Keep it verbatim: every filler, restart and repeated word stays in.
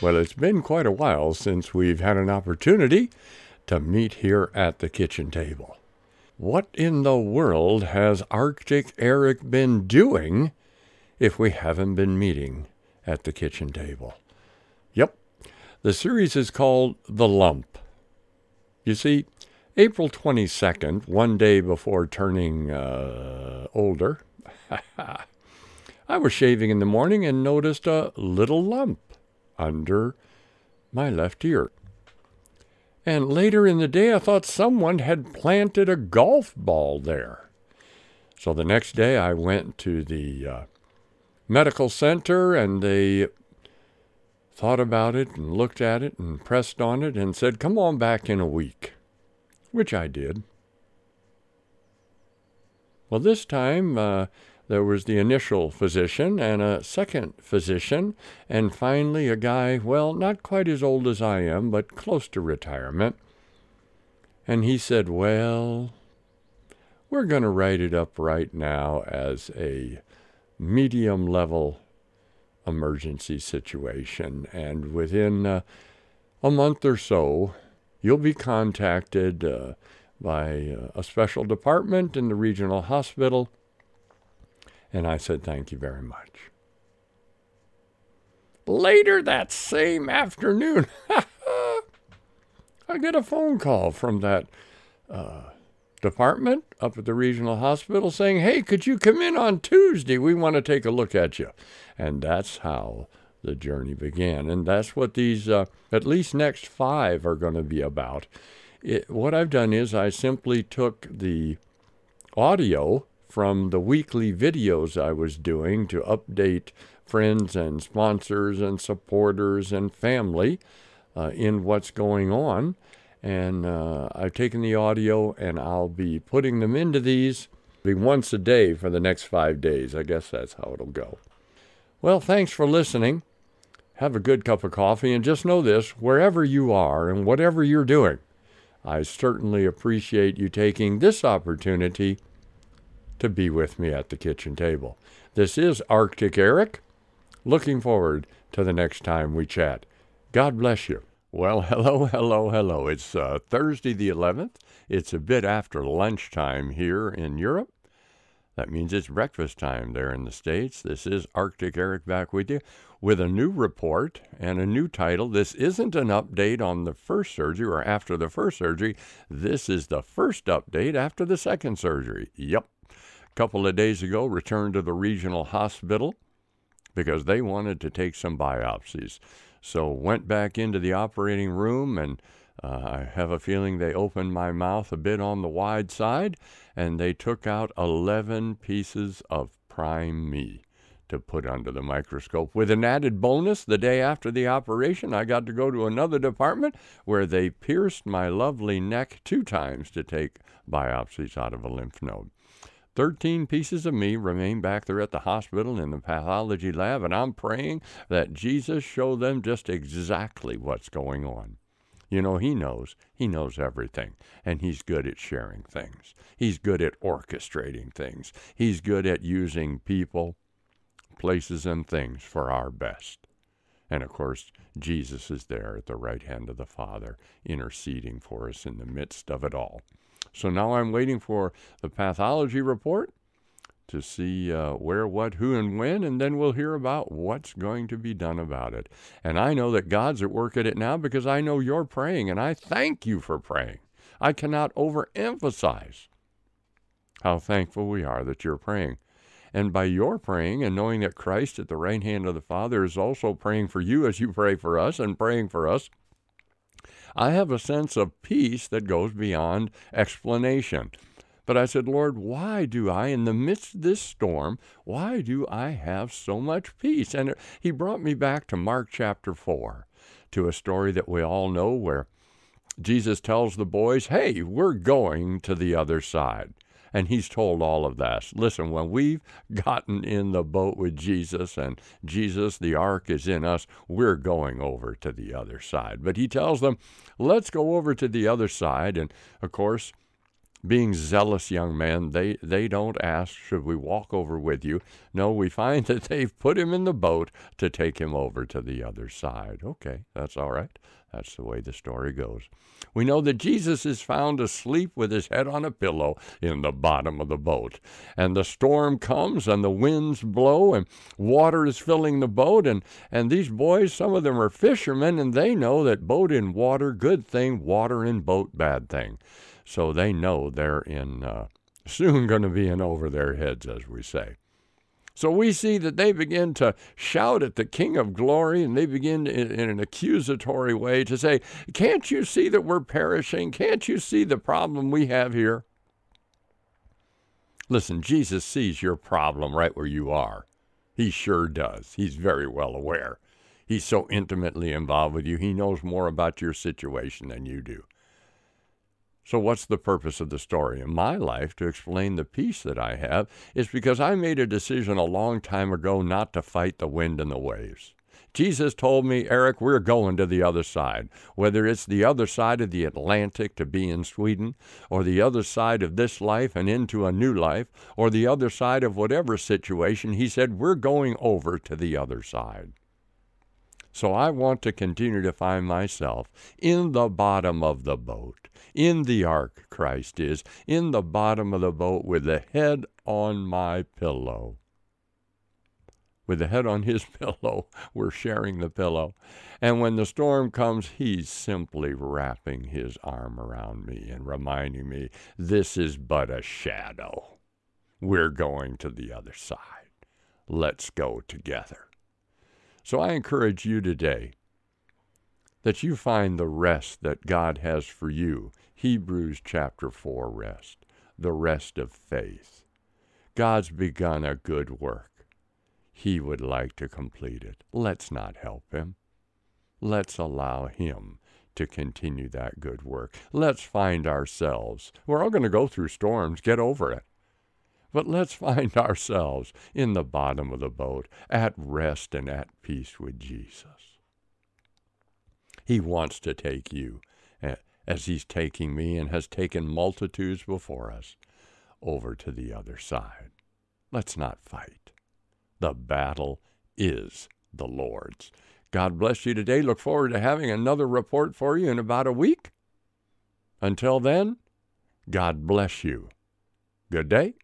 Well, it's been quite a while since we've had an opportunity to meet here at the kitchen table. What in the world has Arctic Eric been doing if we haven't been meeting at the kitchen table? Yep, the series is called The Lump. You see, April twenty-second, one day before turning uh, older, I was shaving in the morning and noticed a little lump under my left ear. And later in the day, I thought someone had planted a golf ball there. So the next day, I went to the uh, medical center, and they thought about it and looked at it and pressed on it and said, "Come on back in a week," which I did. Well, this time, uh, there was the initial physician and a second physician, and finally a guy, well, not quite as old as I am, but close to retirement. And he said, "Well, we're going to write it up right now as a medium-level emergency situation, and within uh, a month or so, you'll be contacted uh, by uh, a special department in the regional hospital." And I said, "Thank you very much." Later that same afternoon, I get a phone call from that uh, department up at the regional hospital saying, "Hey, could you come in on Tuesday? We want to take a look at you." And that's how the journey began. And that's what these, uh, at least next five, are going to be about. It, what I've done is I simply took the audio from the weekly videos I was doing to update friends and sponsors and supporters and family uh, in what's going on. And uh, I've taken the audio, and I'll be putting them into these be once a day for the next five days. I guess that's how it'll go. Well, thanks for listening. Have a good cup of coffee, and just know this, wherever you are and whatever you're doing, I certainly appreciate you taking this opportunity to be with me at the kitchen table. This is Arctic Eric. Looking forward to the next time we chat. God bless you. Well, hello, hello, hello. It's uh, Thursday the eleventh. It's a bit after lunchtime here in Europe. That means it's breakfast time there in the States. This is Arctic Eric back with you with a new report and a new title. This isn't an update on the first surgery or after the first surgery. This is the first update after the second surgery. Yep. Couple of days ago, returned to the regional hospital because they wanted to take some biopsies. So went back into the operating room, and uh, I have a feeling they opened my mouth a bit on the wide side, and they took out eleven pieces of prime me to put under the microscope. With an added bonus, the day after the operation, I got to go to another department where they pierced my lovely neck two times to take biopsies out of a lymph node. Thirteen pieces of me remain back there at the hospital in the pathology lab, and I'm praying that Jesus show them just exactly what's going on. You know, he knows. He knows everything, and he's good at sharing things. He's good at orchestrating things. He's good at using people, places, and things for our best. And, of course, Jesus is there at the right hand of the Father, interceding for us in the midst of it all. So now I'm waiting for the pathology report to see uh, where, what, who, and when, and then we'll hear about what's going to be done about it. And I know that God's at work at it now because I know you're praying, and I thank you for praying. I cannot overemphasize how thankful we are that you're praying. And by your praying and knowing that Christ at the right hand of the Father is also praying for you as you pray for us and praying for us, I have a sense of peace that goes beyond explanation. But I said, "Lord, why do I, in the midst of this storm, why do I have so much peace?" And he brought me back to Mark chapter four, to a story that we all know where Jesus tells the boys, "Hey, we're going to the other side." And he's told all of that. Listen, when we've gotten in the boat with Jesus and Jesus, the ark, is in us, we're going over to the other side. But he tells them, let's go over to the other side. And, of course, being zealous young men, they, they don't ask, should we walk over with you? No, we find that they've put him in the boat to take him over to the other side. Okay, that's all right. That's the way the story goes. We know that Jesus is found asleep with his head on a pillow in the bottom of the boat. And the storm comes and the winds blow and water is filling the boat. And, and these boys, some of them are fishermen, and they know that boat in water, good thing, water in boat, bad thing. So they know they're in uh, soon going to be in over their heads, as we say. So we see that they begin to shout at the King of Glory, and they begin in, in an accusatory way to say, can't you see that we're perishing? Can't you see the problem we have here? Listen, Jesus sees your problem right where you are. He sure does. He's very well aware. He's so intimately involved with you. He knows more about your situation than you do. So what's the purpose of the story in my life to explain the peace that I have is because I made a decision a long time ago not to fight the wind and the waves. Jesus told me, Eric, we're going to the other side, whether it's the other side of the Atlantic to be in Sweden, or the other side of this life and into a new life, or the other side of whatever situation. He said, we're going over to the other side. So I want to continue to find myself in the bottom of the boat, in the ark Christ is, in the bottom of the boat with the head on my pillow. With the head on his pillow, we're sharing the pillow. And when the storm comes, he's simply wrapping his arm around me and reminding me, this is but a shadow. We're going to the other side. Let's go together. So I encourage you today that you find the rest that God has for you. Hebrews chapter four rest, the rest of faith. God's begun a good work. He would like to complete it. Let's not help him. Let's allow him to continue that good work. Let's find ourselves. We're all going to go through storms. Get over it. But let's find ourselves in the bottom of the boat, at rest and at peace with Jesus. He wants to take you, as he's taking me and has taken multitudes before us, over to the other side. Let's not fight. The battle is the Lord's. God bless you today. Look forward to having another report for you in about a week. Until then, God bless you. Good day.